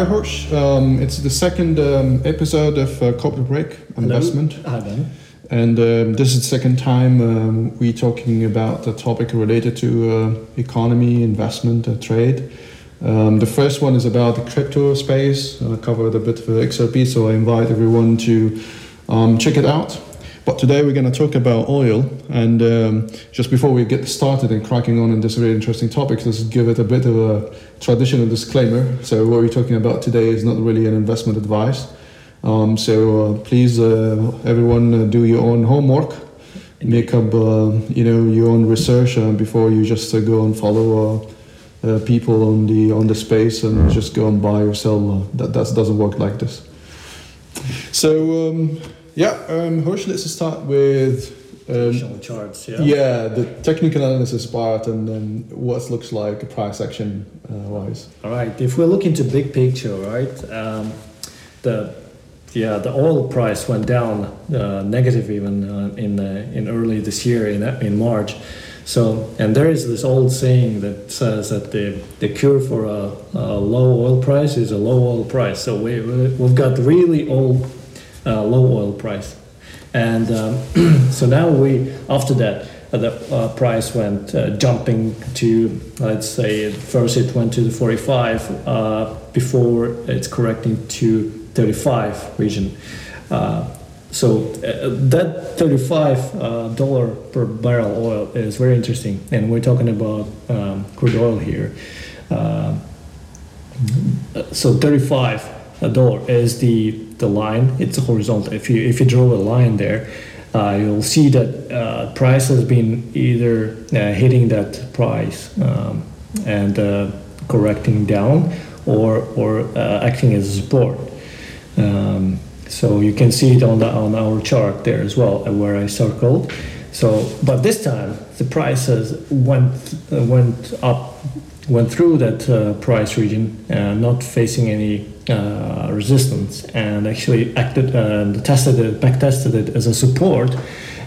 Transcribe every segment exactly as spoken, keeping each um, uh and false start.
Hi Horsch, um, it's the second um, episode of uh, Corporate Break Investment. Hello. Hello. And um, this is the second time um, we're talking about the topic related to uh, economy, investment, uh, trade. Um, the first one is about the crypto space. I covered a bit of X R P, so I invite everyone to um, check it out. But today we're going to talk about oil, and um, just before we get started and cracking on in this really interesting topic, let's give it a bit of a traditional disclaimer. So what we're talking about today is not really an investment advice. Um, so uh, please, uh, everyone, uh, do your own homework, make up, uh, you know, your own research uh, before you just uh, go and follow uh, uh, people on the on the space and just go and buy or sell. Uh, that that doesn't work like this. So. Um, Yeah, um, Hirsch, let's start with um, charts, yeah. yeah, the technical analysis part and then what looks like a price action uh, wise. All right, if we look into big picture, right, um, the yeah the oil price went down uh, negative even uh, in uh, in early this year in in March. So, and there is this old saying that says that the, the cure for a, a low oil price is a low oil price. So we we've got really old. Uh, low oil price, and um, so now we after that uh, the uh, price went uh, jumping to, let's say, first it went to the forty-five uh, before it's correcting to thirty-five region. Uh, so uh, that thirty-five uh, dollar per barrel oil is very interesting, and we're talking about um, crude oil here. Uh, so thirty-five. A dollar is the, the line. It's a horizontal. If you if you draw a line there, uh, you'll see that uh, price has been either uh, hitting that price um, and uh, correcting down, or or uh, acting as a support. Um, so you can see it on the on our chart there as well, where I circled. So, but this time the prices went uh, went up, went through that uh, price region, uh, not facing any. Uh, resistance, and actually acted and uh, tested it, back tested it as a support,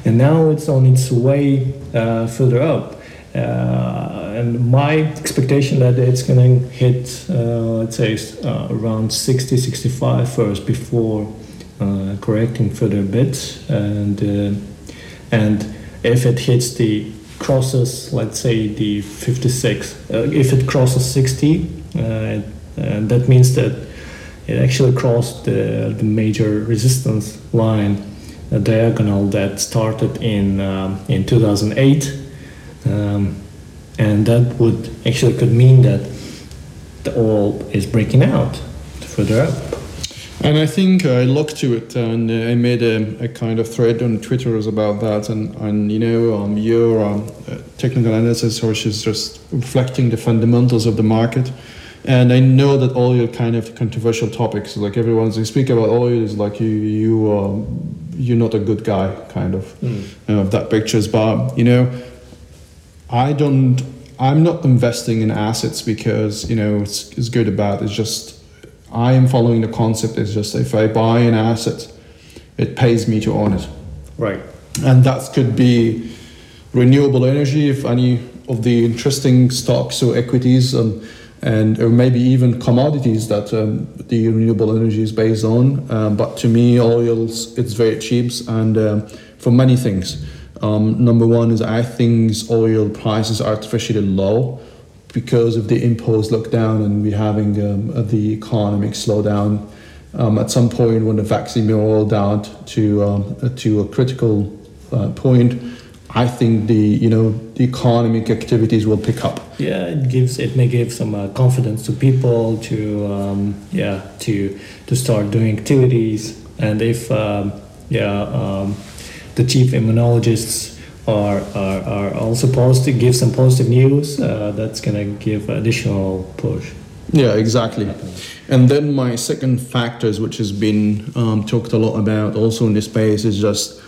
and now it's on its way uh, further up. Uh, and my expectation that it's going to hit, uh, let's say, uh, around sixty, sixty-five first before uh, correcting further a bit, and uh, and if it hits the crosses, let's say the fifty-six, uh, if it crosses sixty, uh, and that means that. It actually crossed the, the major resistance line, a diagonal that started in um, in two thousand eight, um, and that would actually could mean that the oil is breaking out further up. And I think I looked to it, and I made a, a kind of thread on Twitter about that, and and you know um, your um, technical analysis, which is just reflecting the fundamentals of the market. And I know that oil kind of controversial topics, like everyone's they speak about oil is like you you are you're not a good guy kind of mm. uh, that pictures. But you know, I don't. I'm not investing in assets because you know it's it's good or bad. It's just I am following the concept. It's just if I buy an asset, it pays me to own it. Right. And that could be renewable energy, if any of the interesting stocks or equities and. And or maybe even commodities that um, the renewable energy is based on. Um, but to me, oils, it's very cheap and um, for many things. Um, number one is I think oil prices are artificially low because of the imposed lockdown and we're having um, the economic slowdown. Um, at some point when the vaccine will roll out to, um, to a critical uh, point, I think the you know the economic activities will pick up. Yeah, it gives it may give some uh, confidence to people to um, yeah to to start doing activities. And if um, yeah um, the chief immunologists are, are are also positive, give some positive news, uh, that's gonna give additional push. Yeah, exactly. And then my second factors, which has been um, talked a lot about also in this space, is just.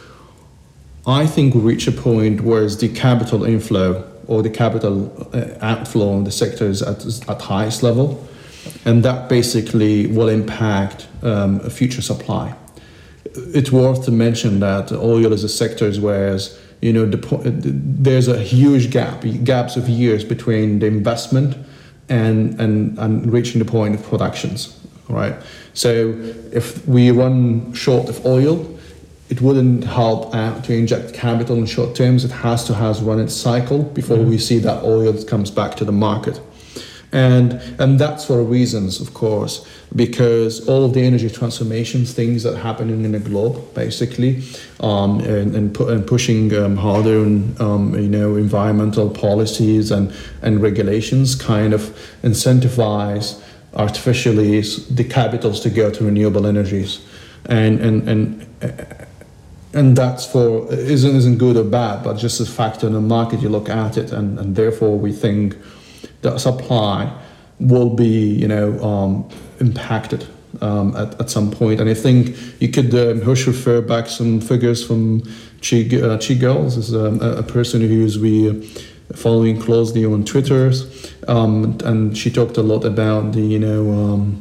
I think we reach a point where the capital inflow or the capital outflow on the sector is at at highest level, and that basically will impact um, future supply. It's worth to mention that oil is a sector where you know the, there's a huge gap, gaps of years between the investment and and, and reaching the point of productions. right? So if we run short of oil, it wouldn't help uh, to inject capital in short terms. It has to has run its cycle before mm-hmm. we see that oil that comes back to the market. And and that's for reasons, of course, because all of the energy transformations, things that happen in the globe, basically, um, and and, pu- and pushing um, harder on um, you know environmental policies and, and regulations, kind of incentivize artificially the capitals to go to renewable energies, and and and. Uh, And that's for isn't isn't good or bad, but just a factor in the market. You look at it, and, and therefore we think that supply will be you know um, impacted um, at at some point. And I think you could um, Hirsch refer back some figures from Chi uh, Chi Girls, is a, a person who's we following closely on Twitter, um, and she talked a lot about the you know. Um,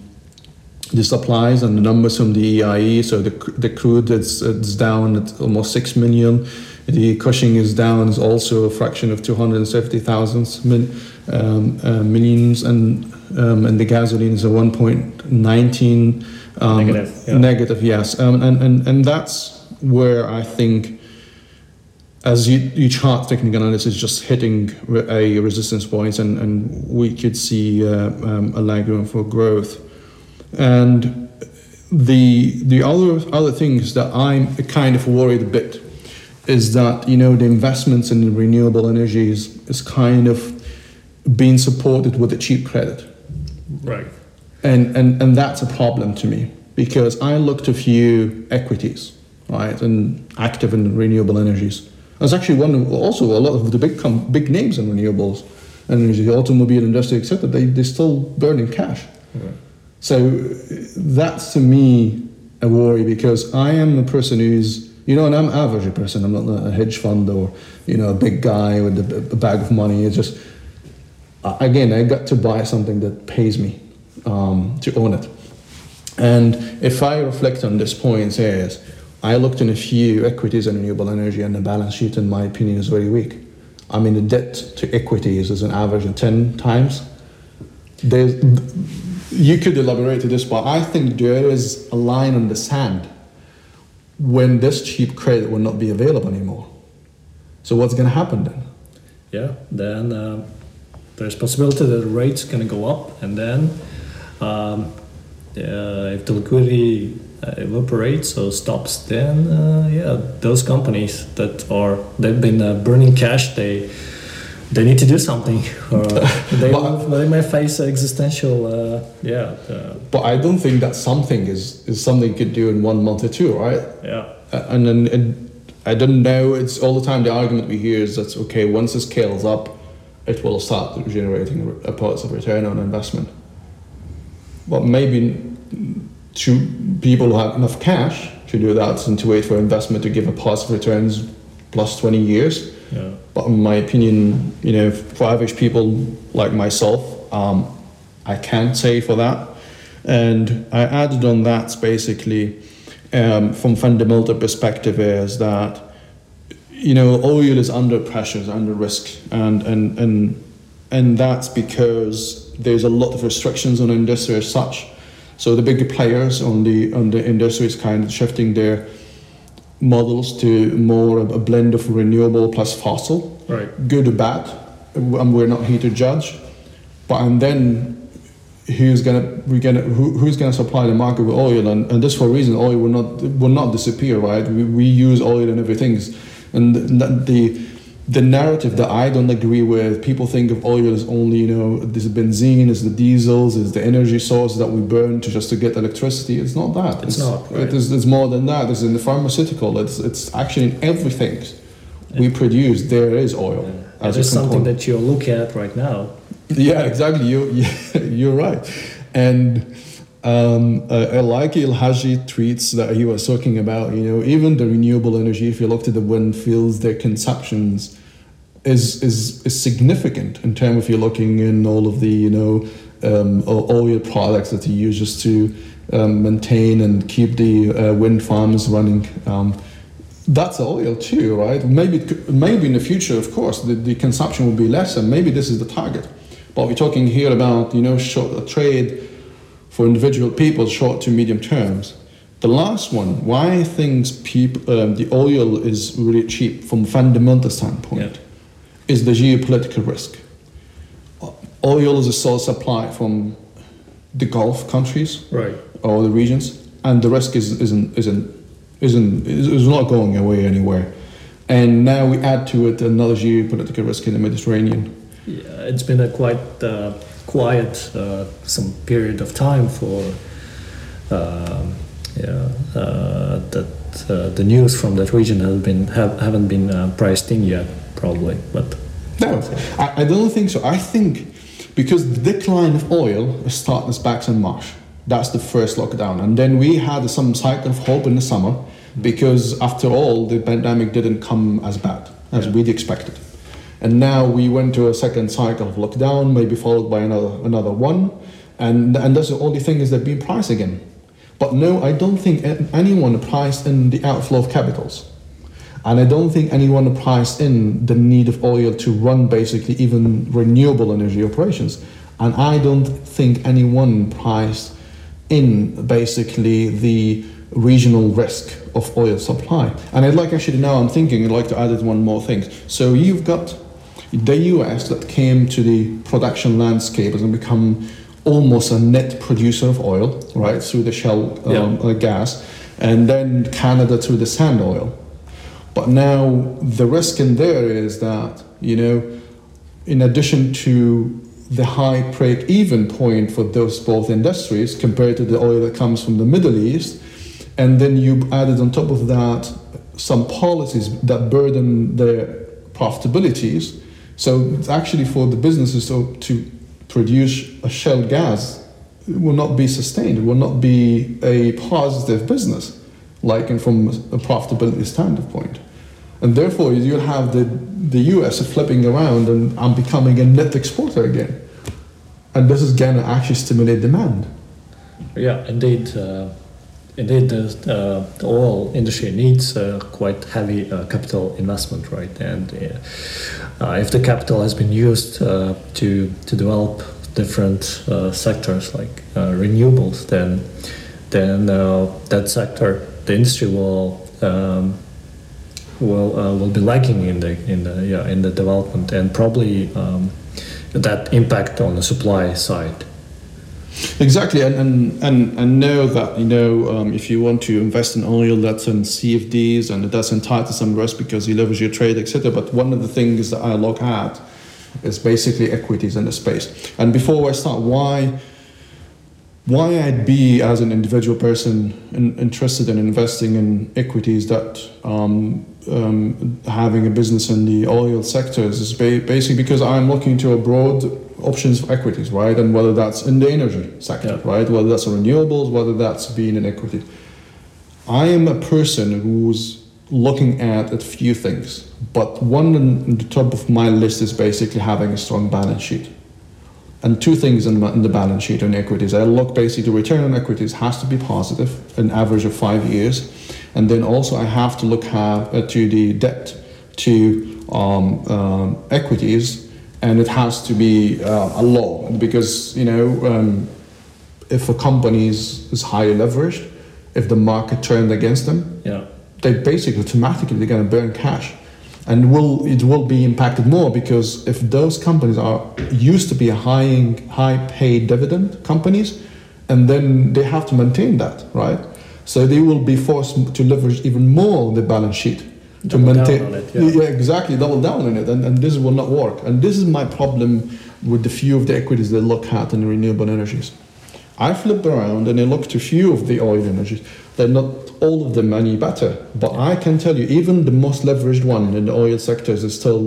the supplies and the numbers from the E I A. So the the crude it's it's down at almost six million. The Cushing is down is also a fraction of two hundred and fifty thousand um, uh, millions, and um, and the gasoline is a one point nineteen um, negative. Yeah. Negative, yes, um, and and and that's where I think, as you, you chart technical analysis, just hitting a resistance point, and and we could see uh, um, a lag room for growth. And the the other other things that I'm kind of worried a bit is that you know the investments in renewable energies is kind of being supported with a cheap credit, right? And and and that's a problem to me, because I looked a few equities, right, and active in renewable energies. There's actually one also a lot of the big com- big names in renewables and the automobile industry, et cetera. They they're still burning cash. Right. So that's to me a worry, because I am a person who's, you know, and I'm an average person. I'm not a hedge fund or, you know, a big guy with a, a bag of money. It's just, again, I got to buy something that pays me um, to own it. And if I reflect on this point, says I looked in a few equities and renewable energy, and the balance sheet, in my opinion, is very weak. I mean, the debt to equities is an average of ten times. There's... You could elaborate to this, but I think there is a line in the sand when this cheap credit will not be available anymore. So what's going to happen then? Yeah, then uh, there's possibility that the rate's going to go up, and then um, uh, if the liquidity uh, evaporates or stops, then uh, yeah, those companies that are they've been uh, burning cash, they. They need to do something, or they, but, will, they may face existential, uh, yeah. Uh, but I don't think that something is, is something you could do in one month or two, right? Yeah. Uh, and then and I don't know, it's all the time the argument we hear is that's okay, once it scales up, it will start generating a positive return on investment. But maybe to people who have enough cash to do that and to wait for investment to give a positive returns plus twenty years. Yeah. But in my opinion, you know, for average people like myself, um, I can't say for that. And I added on that basically um, from fundamental perspective is that, you know, oil is under pressure, is under risk. And, and, and, and that's because there's a lot of restrictions on industry as such. So the bigger players on the, on the industry is kind of shifting their models to more of a blend of renewable plus fossil, right? Good or bad, and we're not here to judge. But and then who's gonna we gonna who, who's gonna supply the market with oil? And, and this for a reason, oil will not will not disappear, right? We, we use oil in everything, and the the narrative that I don't agree with. People think of oil as only you know this benzene, is the diesels, is the energy source that we burn to just to get electricity. It's not that. It's, it's not. Right? It is, it's more than that. It's in the pharmaceutical. It's it's actually in everything we produce. There is oil. Yeah. As a something that you look at right now. Yeah, exactly. You, you you're right, and. Um, uh, I like El-Haji tweets that he was talking about, you know, even the renewable energy, if you look to the wind fields, their consumptions is is, is significant in terms of you're looking in all of the, you know, um, oil products that you use just to um, maintain and keep the uh, wind farms running. Um, that's oil too, right? Maybe it could, maybe in the future, of course, the, the consumption will be less, and maybe this is the target. But we're talking here about, you know, short trade for individual people, short to medium terms. The last one, why things peop- um, the oil is really cheap from a fundamental standpoint, yeah. is the geopolitical risk. Oil is a source supply from the Gulf countries, right, or the regions, and the risk is, isn't isn't isn't is not going away anywhere. And now we add to it another geopolitical risk in the Mediterranean. Yeah, it's been a quite uh, quiet uh, some period of time for. Uh, Yeah, uh, that uh, the news from that region has been have, haven't been uh, priced in yet, probably. But no, I, I don't think so. I think because the decline of oil started back in March. That's the first lockdown, and then we had some cycle of hope in the summer because, after all, the pandemic didn't come as bad as yeah. we'd expected, and now we went to a second cycle of lockdown, maybe followed by another another one, and and that's the only thing is they've been priced again. But no, I don't think anyone priced in the outflow of capitals. And I don't think anyone priced in the need of oil to run basically even renewable energy operations. And I don't think anyone priced in basically the regional risk of oil supply. And I'd like actually now I'm thinking, I'd like to add one more thing. So you've got the U S that came to the production landscape and become almost a net producer of oil, right, through the shale um, yeah. uh, gas, and then Canada through the sand oil. But now the risk in there is that, you know, in addition to the high break-even point for those both industries compared to the oil that comes from the Middle East, and then you added on top of that some policies that burden their profitabilities. So it's actually for the businesses to, to produce a shale gas, it will not be sustained. It will not be a positive business, like and from a profitability standpoint. And therefore, you'll have the, the U S flipping around and I'm becoming a net exporter again. And this is going to actually stimulate demand. Yeah, indeed. Uh, indeed, uh, the oil industry needs uh, quite heavy uh, capital investment, right? And uh, Uh, if the capital has been used uh, to to develop different uh, sectors like uh, renewables, then then uh, that sector, the industry will um, will uh, will be lacking in the in the yeah in the development, and probably um, that impact on the supply side. Exactly, and and and, and know that you know um, if you want to invest in oil, that's in C F Ds and it does entitle some risk because you leverage your trade, et cetera. But one of the things that I look at is basically equities in the space. And before I start, why why I'd be as an individual person in, interested in investing in equities that um, um, having a business in the oil sectors is ba- basically because I'm looking to a broad. Options for equities, right? And whether that's in the energy sector, yeah. right? Whether that's renewables, whether that's being in equity. I am a person who's looking at a few things, but one on the top of my list is basically having a strong balance sheet. And two things in, my, in the balance sheet on equities. I look basically, the return on equities has to be positive, an average of five years. And then also I have to look at, uh, to the debt to um, um, equities. And it has to be uh, a law because, you know, um, if a company is, is highly leveraged, if the market turned against them, yeah. they basically automatically they're going to burn cash. And will it will be impacted more because if those companies are used to be high high paid dividend companies, and then they have to maintain that, right? So they will be forced to leverage even more the balance sheet. To double maintain, down on it, yeah. yeah, exactly, double down on it, and, and this will not work. And this is my problem with the few of the equities they look at in renewable energies. I flip around and I look to few of the oil energies. They're not all of them any better, but yeah. I can tell you, even the most leveraged one in the oil sectors is still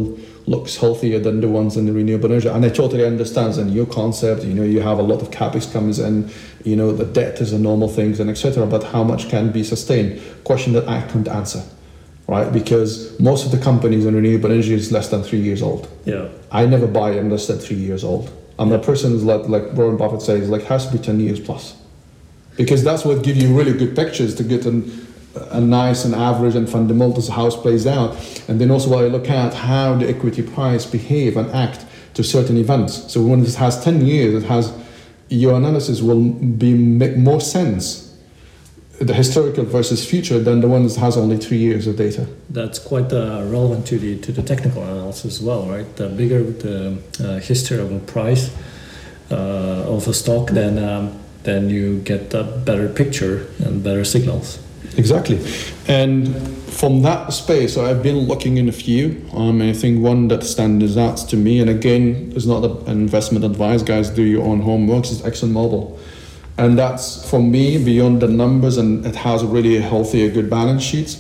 looks healthier than the ones in the renewable energy. And I totally understand and your concept. You know, you have a lot of capex comes in. You know, the debt is a normal thing, and et cetera. But how much can be sustained? Question that I can't answer. Right, because most of the companies in renewable energy is less than three years old. Yeah, I never buy them less than three years old. I'm yeah. a person who's like like Warren Buffett says, like has to be ten years plus, because that's what gives you really good pictures to get an, a nice and average and fundamentals how it plays out, and then also while you look at how the equity price behave and act to certain events. So when it has ten years, it has your analysis will be make more sense, the historical versus future, than the one that has only three years of data. That's quite uh, relevant to the to the technical analysis as well, right? The bigger the uh, history of a price uh, of a stock, then um, then you get a better picture and better signals. Exactly, and from that space, I've been looking in a few. Um, I think one that stands out to me, and again, it's not an investment advice, guys. Do your own homework. Is ExxonMobil, and that's for me beyond the numbers, and it has really a healthy, a good balance sheet.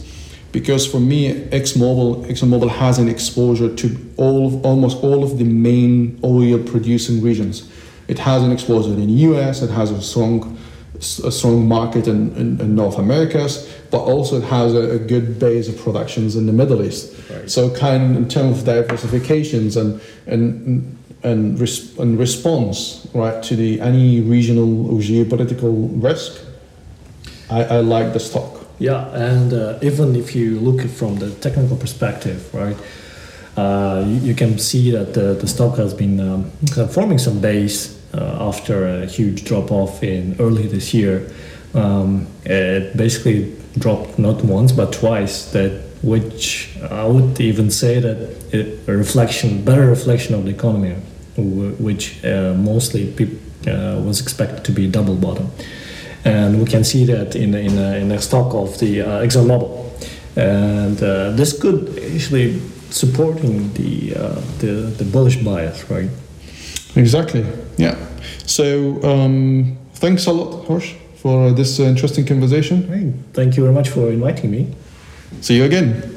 Because for me, ExxonMobil, ExxonMobil has an exposure to all, of, almost all of the main oil-producing regions. It has an exposure in the U S. It has a strong. a strong market in, in, in North Americas, but also it has a, a good base of productions in the Middle East. Right. So kind of in terms of diversifications and and and, res- and response right to the any regional or geopolitical risk, I, I like the stock. Yeah, and uh, even if you look at from the technical perspective, right, uh, you, you can see that the, the stock has been um, forming some base. Uh, after a huge drop-off in early this year, um, it basically dropped not once but twice. That which I would even say that it, a reflection, better reflection of the economy, w- which uh, mostly pe- uh, was expected to be double bottom, and we can see that in in a, in a stock of the uh, ExxonMobil, and uh, this could actually supporting the uh, the the bullish bias, right? Exactly. Yeah. So um, thanks a lot, Horsh, for this uh, interesting conversation. Hey, thank you very much for inviting me. See you again.